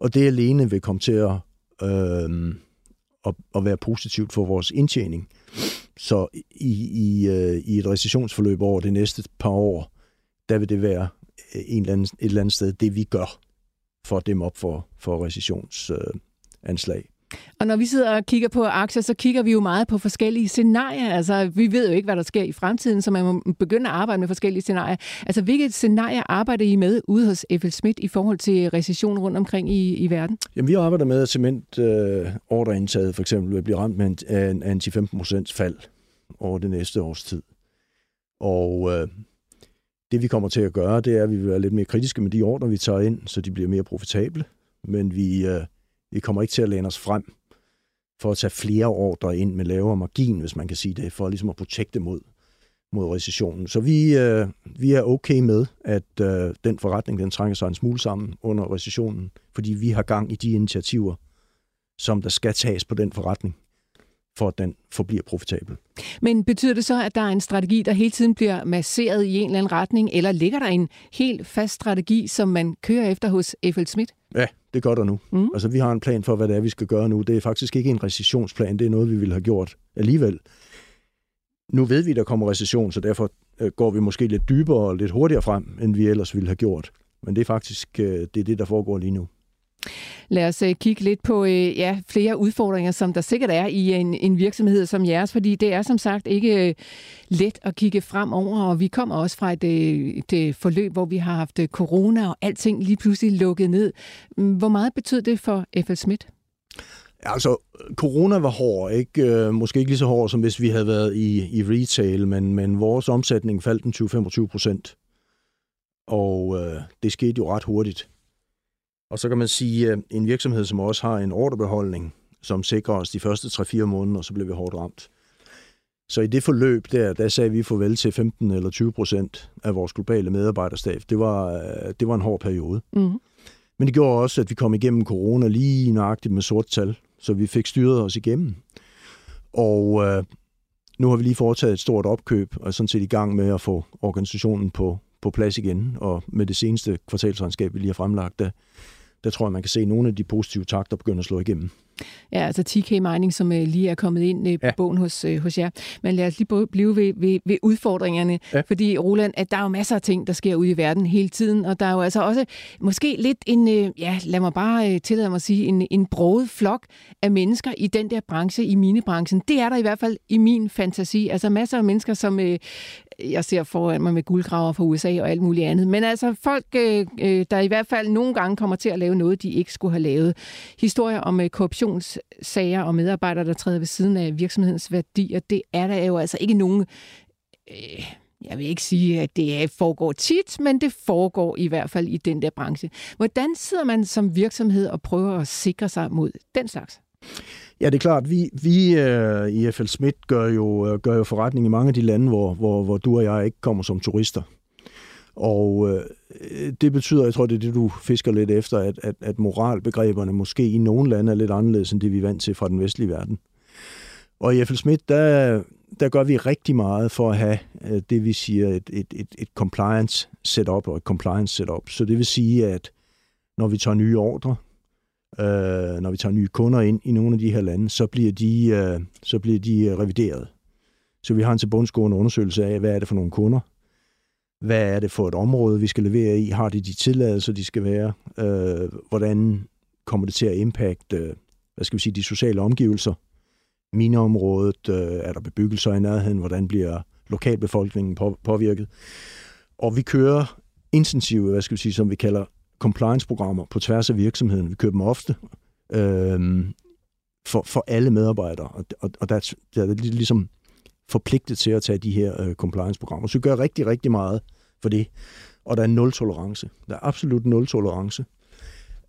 Og det alene vil komme til at, øh, at, at være positivt for vores indtjening. Så i, i, øh, i et recessionsforløb over det næste par år, der vil det være en eller anden, et eller andet sted, det vi gør for at dæmme op for, for recessions øh, anslag. Og når vi sidder og kigger på aktier, så kigger vi jo meget på forskellige scenarier. Altså, vi ved jo ikke, hvad der sker i fremtiden, så man må begynde at arbejde med forskellige scenarier. Altså, hvilket scenarier arbejder I med ude hos FLSmidth i forhold til recession rundt omkring i, i verden? Jamen, vi arbejder med, at cementordreindtaget øh, for eksempel vil blive ramt med en, en, en ti til femten procent fald over det næste års tid. Og øh, det, vi kommer til at gøre, det er, at vi vil være lidt mere kritiske med de ordre, vi tager ind, så de bliver mere profitable. Men vi... Øh, Vi kommer ikke til at læne os frem for at tage flere ordre ind med lavere margin, hvis man kan sige det, for ligesom at protekte mod, mod recessionen. Så vi, øh, vi er okay med, at øh, den forretning den trænger sig en smule sammen under recessionen, fordi vi har gang i de initiativer, som der skal tages på den forretning, for at den forbliver profitabel. Men betyder det så, at der er en strategi, der hele tiden bliver masseret i en eller anden retning, eller ligger der en helt fast strategi, som man kører efter hos FLSmidth? Ja, det gør der nu. Mm. Altså, vi har en plan for, hvad det er, vi skal gøre nu. Det er faktisk ikke en recessionsplan, det er noget, vi ville have gjort alligevel. Nu ved vi, der kommer recession, så derfor går vi måske lidt dybere og lidt hurtigere frem, end vi ellers ville have gjort. Men det er faktisk det, er det der foregår lige nu. Lad os kigge lidt på ja, flere udfordringer, som der sikkert er i en, en virksomhed som jeres, fordi det er som sagt ikke let at kigge fremover, og vi kommer også fra et, et forløb, hvor vi har haft corona, og alting lige pludselig lukket ned. Hvor meget betød det for FLSmidth? Altså, corona var hård, ikke? Måske ikke lige så hård, som hvis vi havde været i, i retail, men, men vores omsætning faldt den tyve til femogtyve procent, og øh, det skete jo ret hurtigt. Og så kan man sige, at en virksomhed, som også har en ordrebeholdning, som sikrer os de første tre til fire måneder, så bliver vi hårdt ramt. Så i det forløb der, der sagde vi farvel til femten eller tyve procent af vores globale medarbejderstab. Det var, det var en hård periode. Mm. Men det gjorde også, at vi kom igennem corona lige nøjagtigt med sort tal, så vi fik styret os igennem. Og øh, nu har vi lige foretaget et stort opkøb, og er sådan set i gang med at få organisationen på, på plads igen. Og med det seneste kvartalsregnskab, vi lige har fremlagt, der der tror jeg, man kan se nogle af de positive takter begynder at slå igennem. Ja, altså T K Mining, som lige er kommet ind i ja. bogen hos, hos jer. Men lad os lige blive ved, ved, ved udfordringerne, ja. fordi Roland, at der er jo masser af ting, der sker ude i verden hele tiden, og der er jo altså også måske lidt en, ja, lad mig bare tillade mig at sige, en, en broget flok af mennesker i den der branche, i minebranchen. Det er der i hvert fald i min fantasi. Altså masser af mennesker, som jeg ser foran mig med guldgraver fra U S A og alt muligt andet. Men altså folk, der i hvert fald nogle gange kommer til at lave noget, de ikke skulle have lavet. Historier om korruption, sager og medarbejdere, der træder ved siden af virksomhedens værdier, det er der jo altså ikke nogen... Øh, jeg vil ikke sige, at det foregår tit, men det foregår i hvert fald i den der branche. Hvordan sidder man som virksomhed og prøver at sikre sig mod den slags? Ja, det er klart. Vi, vi øh, i FLSmidth gør jo, gør jo forretning i mange af de lande, hvor, hvor, hvor du og jeg ikke kommer som turister. Og øh, det betyder, jeg tror, det er det, du fisker lidt efter, at, at, at moralbegreberne måske i nogle lande er lidt anderledes, end det vi er vant til fra den vestlige verden. Og i FLSmidth, der, der gør vi rigtig meget for at have øh, det, vi siger, et, et, et, et compliance setup og et compliance setup. Så det vil sige, at når vi tager nye ordre, øh, når vi tager nye kunder ind i nogle af de her lande, så bliver de, øh, så bliver de øh, revideret. Så vi har en tilbundsgående undersøgelse af, hvad er det for nogle kunder? Hvad er det for et område, vi skal levere i? Har de de tilladelser, de skal være? Øh, hvordan kommer det til at impacte, hvad skal vi sige, de sociale omgivelser? mineområdet, øh, er der bebyggelser i nærheden, hvordan bliver lokalbefolkningen på, påvirket. Og vi kører intensive, hvad skal vi sige, som vi kalder compliance-programmer på tværs af virksomheden. Vi kører dem ofte øh, for, for alle medarbejdere, og, og, og der, der er ligesom forpligtet til at tage de her øh, compliance-programmer. Så vi gør rigtig, rigtig meget for det. Og der er nul tolerance. Der er absolut nul tolerance.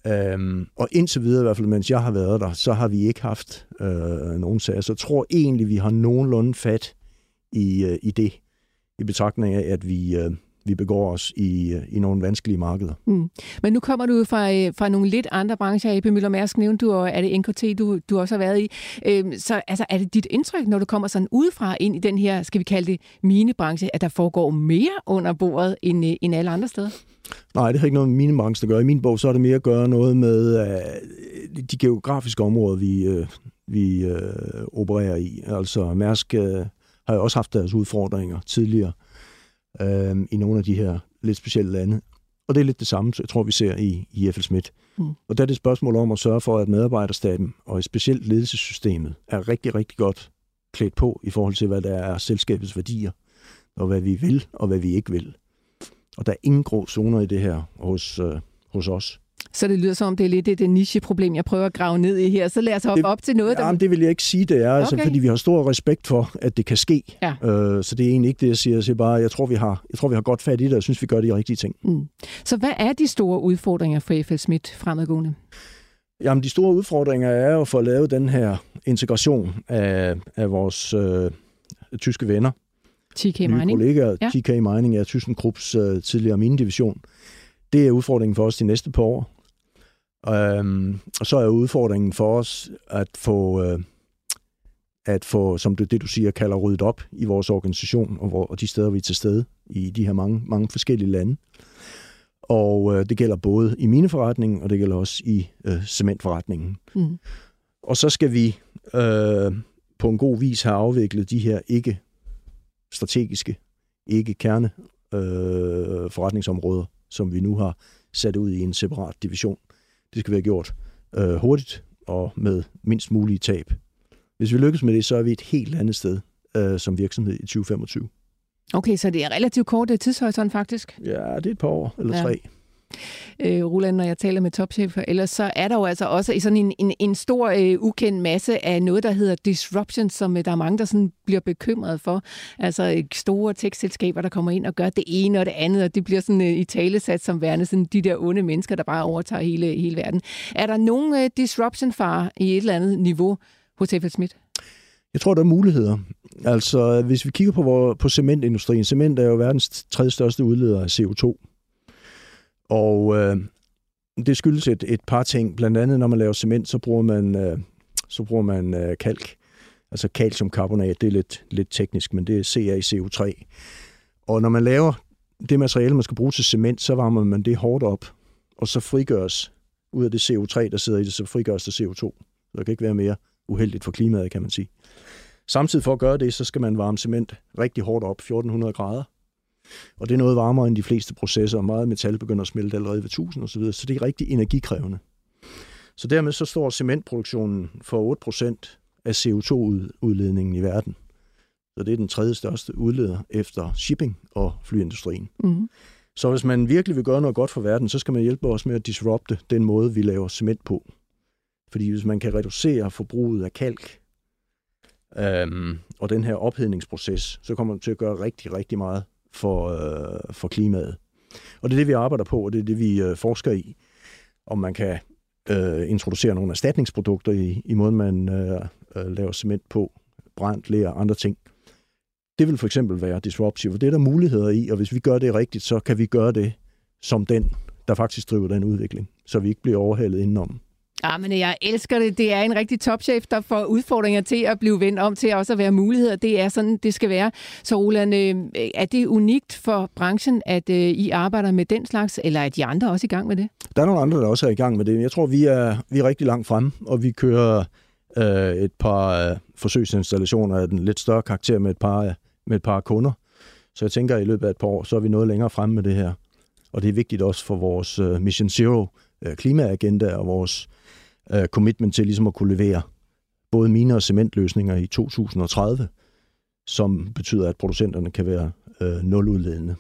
Øhm, og indtil videre, i hvert fald mens jeg har været der, så har vi ikke haft øh, nogen sager. Så jeg tror egentlig, vi har nogenlunde fat i, øh, i det, i betragtning af, at vi, øh, vi begår os i, øh, i nogle vanskelige markeder. Mm. Men nu kommer du fra, øh, fra nogle lidt andre brancher. A P Møller Mærsk nævnte du, og er det N K T, du, du også har været i. Øhm, så altså, er det dit indtryk, når du kommer sådan udefra ind i den her, skal vi kalde det, minebranche, at der foregår mere under bordet end, øh, end alle andre steder? Nej, det har ikke noget med mine brancher at gøre. I min bog så er det mere at gøre noget med uh, de geografiske områder, vi, uh, vi uh, opererer i. Altså Mærsk uh, har jo også haft deres udfordringer tidligere uh, i nogle af de her lidt specielle lande. Og det er lidt det samme, så jeg tror, vi ser i, i FLSmidth. Mm. Og der er det et spørgsmål om at sørge for, at medarbejderstaben og specielt ledelsessystemet er rigtig, rigtig godt klædt på i forhold til, hvad der er selskabets værdier, og hvad vi vil, og hvad vi ikke vil. Og der er ingen grå zoner i det her hos, øh, hos os. Så det lyder som om, det er lidt det, det niche-problem, jeg prøver at grave ned i her. Så lad os hoppe det, op til noget. Jamen, der... det vil jeg ikke sige, det er. Okay. Altså, fordi vi har stor respekt for, at det kan ske. Ja. Øh, så det er egentlig ikke det, jeg siger. Jeg siger bare, jeg tror, vi har, jeg tror, vi har godt fat i det, og jeg synes, vi gør de rigtige ting. Mm. Så hvad er de store udfordringer for FLSmidth fremadgående? Jamen, de store udfordringer er jo for at lave den her integration af, af vores øh, tyske venner. T K Mining. Nye kollegaer, ja. T K Mining er Thyssenkrupps uh, tidligere minedivision. Det er udfordringen for os de næste par år. Um, og så er udfordringen for os at få, uh, at få som det, det du siger, kalder ryddet op i vores organisation, og, hvor, og de steder, vi er til stede i de her mange, mange forskellige lande. Og uh, det gælder både i mineforretningen, og det gælder også i uh, cementforretningen. Mm. Og så skal vi uh, på en god vis have afviklet de her ikke strategiske, ikke kerne øh, forretningsområder, som vi nu har sat ud i en separat division. Det skal være gjort øh, hurtigt og med mindst mulige tab. Hvis vi lykkes med det, så er vi et helt andet sted øh, som virksomhed i tyve femogtyve. Okay, så det er relativt kort tidshorisont faktisk? Ja, det er et par år eller ja. tre. Øh, Roland, når jeg taler med topchefer, ellers så er der jo altså også i sådan en, en, en stor øh, ukendt masse af noget, der hedder disruption, som øh, der er mange, der sådan bliver bekymret for. Altså store tekstselskaber, der kommer ind og gør det ene og det andet, og det bliver sådan øh, i talesat som værende sådan de der onde mennesker, der bare overtager hele, hele verden. Er der nogen øh, disruption-fare i et eller andet niveau hos FLSmidth? Jeg tror, der er muligheder. Altså, hvis vi kigger på, hvor, på cementindustrien, cement er jo verdens tredje største udleder af C O to. Og øh, det skyldes et, et par ting. Blandt andet, når man laver cement, så bruger man, øh, så bruger man øh, kalk. Altså calciumkarbonat, det er lidt, lidt teknisk, men det er C A C O tre. Og når man laver det materiale, man skal bruge til cement, så varmer man det hårdt op, og så frigøres ud af det C O tre, der sidder i det, så frigøres der C O to. Så det kan ikke være mere uheldigt for klimaet, kan man sige. Samtidig for at gøre det, så skal man varme cement rigtig hårdt op, fjorten hundrede grader. Og det er noget varmere end de fleste processer, og meget metal begynder at smelte allerede ved tusind og så videre, så det er rigtig energikrævende. Så dermed så står cementproduktionen for otte procent af C O to-udledningen i verden. Så det er den tredje største udleder efter shipping og flyindustrien. Mm-hmm. Så hvis man virkelig vil gøre noget godt for verden, så skal man hjælpe os med at disrupte den måde, vi laver cement på. Fordi hvis man kan reducere forbruget af kalk øhm, og den her ophedningsproces, så kommer man til at gøre rigtig, rigtig meget For, øh, for klimaet. Og det er det, vi arbejder på, og det er det, vi øh, forsker i. Om man kan øh, introducere nogle erstatningsprodukter i, i måden, man øh, laver cement på, brændt, ler og andre ting. Det vil for eksempel være disruptive. Det er der muligheder i, og hvis vi gør det rigtigt, så kan vi gøre det som den, der faktisk driver den udvikling, så vi ikke bliver overhalet indenom. Ja, men jeg elsker det. Det er en rigtig topchef, der får udfordringer til at blive vendt om til også at være muligheder. Det er sådan, det skal være. Så Roland, er det unikt for branchen, at I arbejder med den slags, eller er de andre også i gang med det? Der er nogle andre, der også er i gang med det. Jeg tror, vi er, vi er rigtig langt fremme, og vi kører øh, et par øh, forsøgsinstallationer af den lidt større karakter med et, par, med et par kunder. Så jeg tænker, at i løbet af et par år, så er vi noget længere fremme med det her. Og det er vigtigt også for vores øh, Mission Zero øh, klimaagenda og vores commitment til ligesom at kunne levere både mine og cementløsninger i to tusind og tredive, som betyder, at producenterne kan være øh, nuludledende.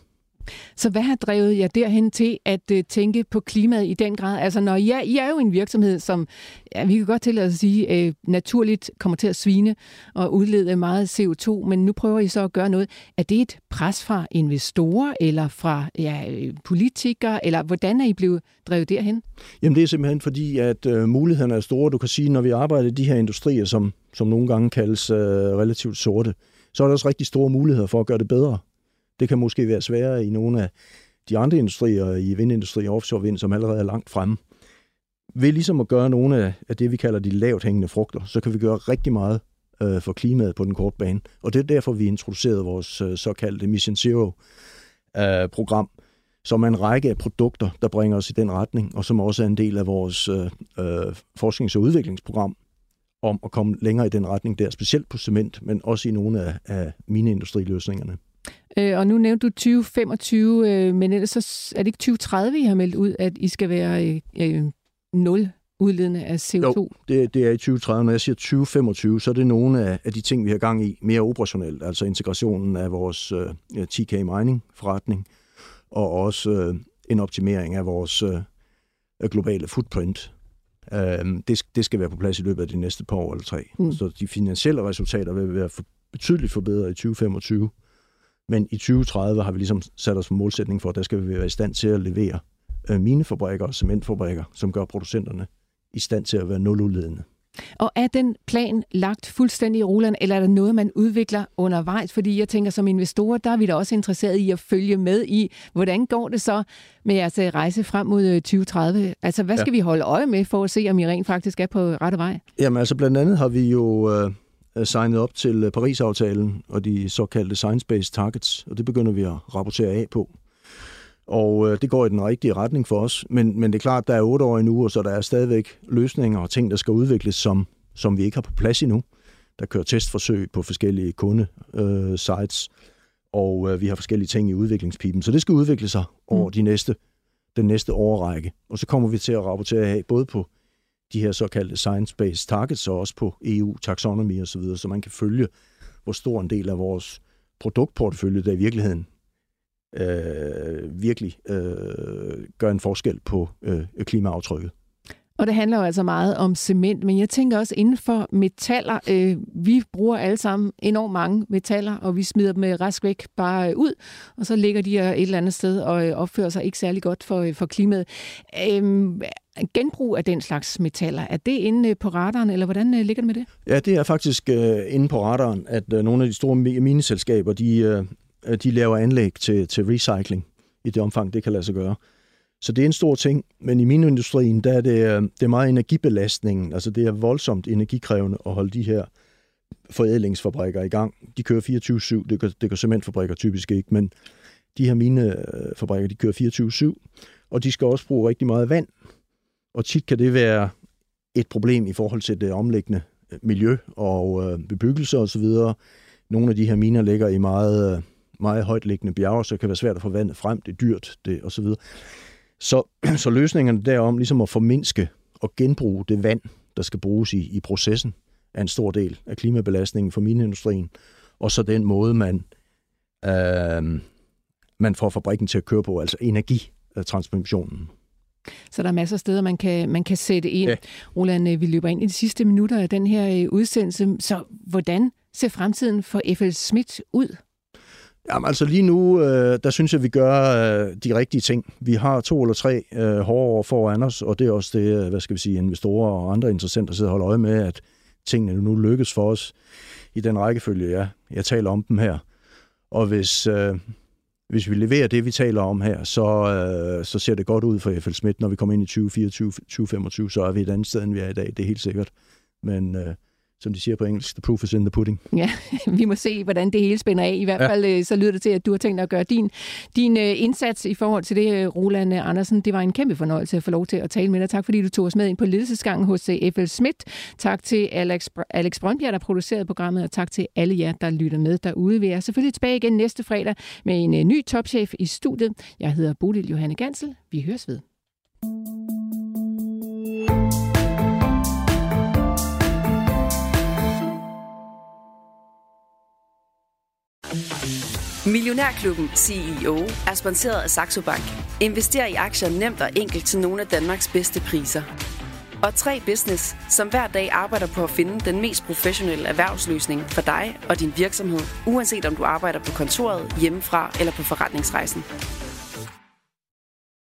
Så hvad har drevet jer derhen til at øh, tænke på klimaet i den grad? Altså, når I er, I er jo en virksomhed, som ja, vi kan godt tillade os at sige, øh, naturligt kommer til at svine og udlede meget C O to, men nu prøver I så at gøre noget. Er det et pres fra investorer eller fra ja, politikere, eller hvordan er I blevet drevet derhen? Jamen, det er simpelthen fordi, at øh, mulighederne er store. Du kan sige, når vi arbejder i de her industrier, som, som nogle gange kaldes øh, relativt sorte, så er der også rigtig store muligheder for at gøre det bedre. Det kan måske være sværere i nogle af de andre industrier, i vindindustri og offshore vind, som allerede er langt fremme. Ved ligesom at gøre nogle af det, vi kalder de lavt hængende frugter, så kan vi gøre rigtig meget øh, for klimaet på den korte bane. Og det er derfor, vi introducerede vores øh, såkaldte Mission Zero-program, øh, som er en række af produkter, der bringer os i den retning, og som også er en del af vores øh, øh, forsknings- og udviklingsprogram, om at komme længere i den retning der, specielt på cement, men også i nogle af, af mine industriløsningerne. Øh, og nu nævnte du tyve femogtyve, øh, men ellers så er det ikke tyve tredive, I har meldt ud, at I skal være øh, nul udledende af C O to? Jo, det, det er i tyve tredive. Når jeg siger tyve femogtyve, så er det nogle af, af de ting, vi har gang i mere operationelt, altså integrationen af vores øh, T K Mining-forretning, og også øh, en optimering af vores øh, globale footprint. Øh, det, det skal være på plads i løbet af de næste par år eller tre. Mm. Så de finansielle resultater vil være for, betydeligt forbedret i tyve femogtyve. Men i tyve tredive har vi ligesom sat os en målsætning for, at der skal vi være i stand til at levere minefabrikker og cementfabrikker, som gør producenterne i stand til at være nuludledende. Og er den plan lagt fuldstændig i Roland, eller er der noget, man udvikler undervejs? Fordi jeg tænker, som investorer, der er vi da også interesseret i at følge med i, hvordan går det så med jeres rejse frem mod tyve tredive? Altså, hvad skal ja. vi holde øje med for at se, om I rent faktisk er på rette vej? Jamen, altså blandt andet har vi jo... Øh signet op til Paris-aftalen og de såkaldte science-based targets, og det begynder vi at rapportere af på. Og øh, det går i den rigtige retning for os, men, men det er klart, der er otte år endnu, og så der er stadigvæk løsninger og ting, der skal udvikles, som, som vi ikke har på plads endnu. Der kører testforsøg på forskellige kundesites, og øh, vi har forskellige ting i udviklingspipen, så det skal udvikle sig over de næste, den næste årrække. Og så kommer vi til at rapportere af både på de her såkaldte science-based targets, og også på E U-taxonomy og så videre, så man kan følge, hvor stor en del af vores produktportefølje, der i virkeligheden øh, virkelig øh, gør en forskel på øh, klimaaftrykket. Og det handler jo altså meget om cement, men jeg tænker også inden for metaller. Øh, vi bruger alle sammen enormt mange metaller, og vi smider dem rask væk bare ud, og så ligger de et eller andet sted og opfører sig ikke særlig godt for, for klimaet. Øh, genbrug af den slags metaller, er det inde på radaren, eller hvordan ligger det med det? Ja, det er faktisk øh, inde på radaren, at øh, nogle af de store mineselskaber, de, øh, de laver anlæg til, til recycling i det omfang, det kan lade sig gøre. Så det er en stor ting, men i mineindustrien, der er det, det er meget energibelastningen. Altså det er voldsomt energikrævende at holde de her forædlingsfabrikker i gang. De kører fireogtyve syv, det gør, det gør cementfabrikker typisk ikke, men de her minefabrikker, de kører fireogtyve syv, og de skal også bruge rigtig meget vand. Og tit kan det være et problem i forhold til det omliggende miljø og bebyggelse osv. Nogle af de her miner ligger i meget, meget højtliggende bjerge, så det kan være svært at få vandet frem, det er dyrt det, osv. Så, så løsningerne derom, ligesom at formindske og genbruge det vand, der skal bruges i, i processen, er en stor del af klimabelastningen for mineindustrien. Og så den måde, man, øh, man får fabrikken til at køre på, altså energitransformationen. Så der er masser af steder, man kan, man kan sætte ind. Ja. Roland, vi løber ind i de sidste minutter af den her udsendelse. Så hvordan ser fremtiden for FLSmidth ud? Jamen altså lige nu, øh, der synes jeg, vi gør øh, de rigtige ting. Vi har to eller tre øh, hårde år foran os, og det er også det, hvad skal vi sige, investorer og andre interessenter sidder og holder øje med, at tingene nu lykkes for os i den rækkefølge, ja. Jeg taler om dem her. Og hvis, øh, hvis vi leverer det, vi taler om her, så, øh, så ser det godt ud for FLSmidth. Når vi kommer ind i tyve fireogtyve, tyve femogtyve, så er vi et andet sted, end vi er i dag. Det er helt sikkert. Men... Øh, som de siger på engelsk, the proof is in the pudding. Ja, vi må se, hvordan det hele spænder af. I hvert ja. fald så lyder det til, at du har tænkt at gøre din, din indsats i forhold til det, Roland Andersen. Det var en kæmpe fornøjelse at få lov til at tale med dig. Tak fordi du tog os med ind på ledelsesgangen hos FLSmidth. Tak til Alex, Alex Brøndbjerg, der producerede programmet, og tak til alle jer, der lytter med derude. Vi er selvfølgelig tilbage igen næste fredag med en ny topchef i studiet. Jeg hedder Bodil Johannsen Gantzel. Vi høres ved. Millionærklubben C E O er sponsoreret af Saxo Bank. Invester i aktier nemt og enkelt til nogle af Danmarks bedste priser. Og tre Business, som hver dag arbejder på at finde den mest professionelle erhvervsløsning for dig og din virksomhed, uanset om du arbejder på kontoret, hjemmefra eller på forretningsrejsen.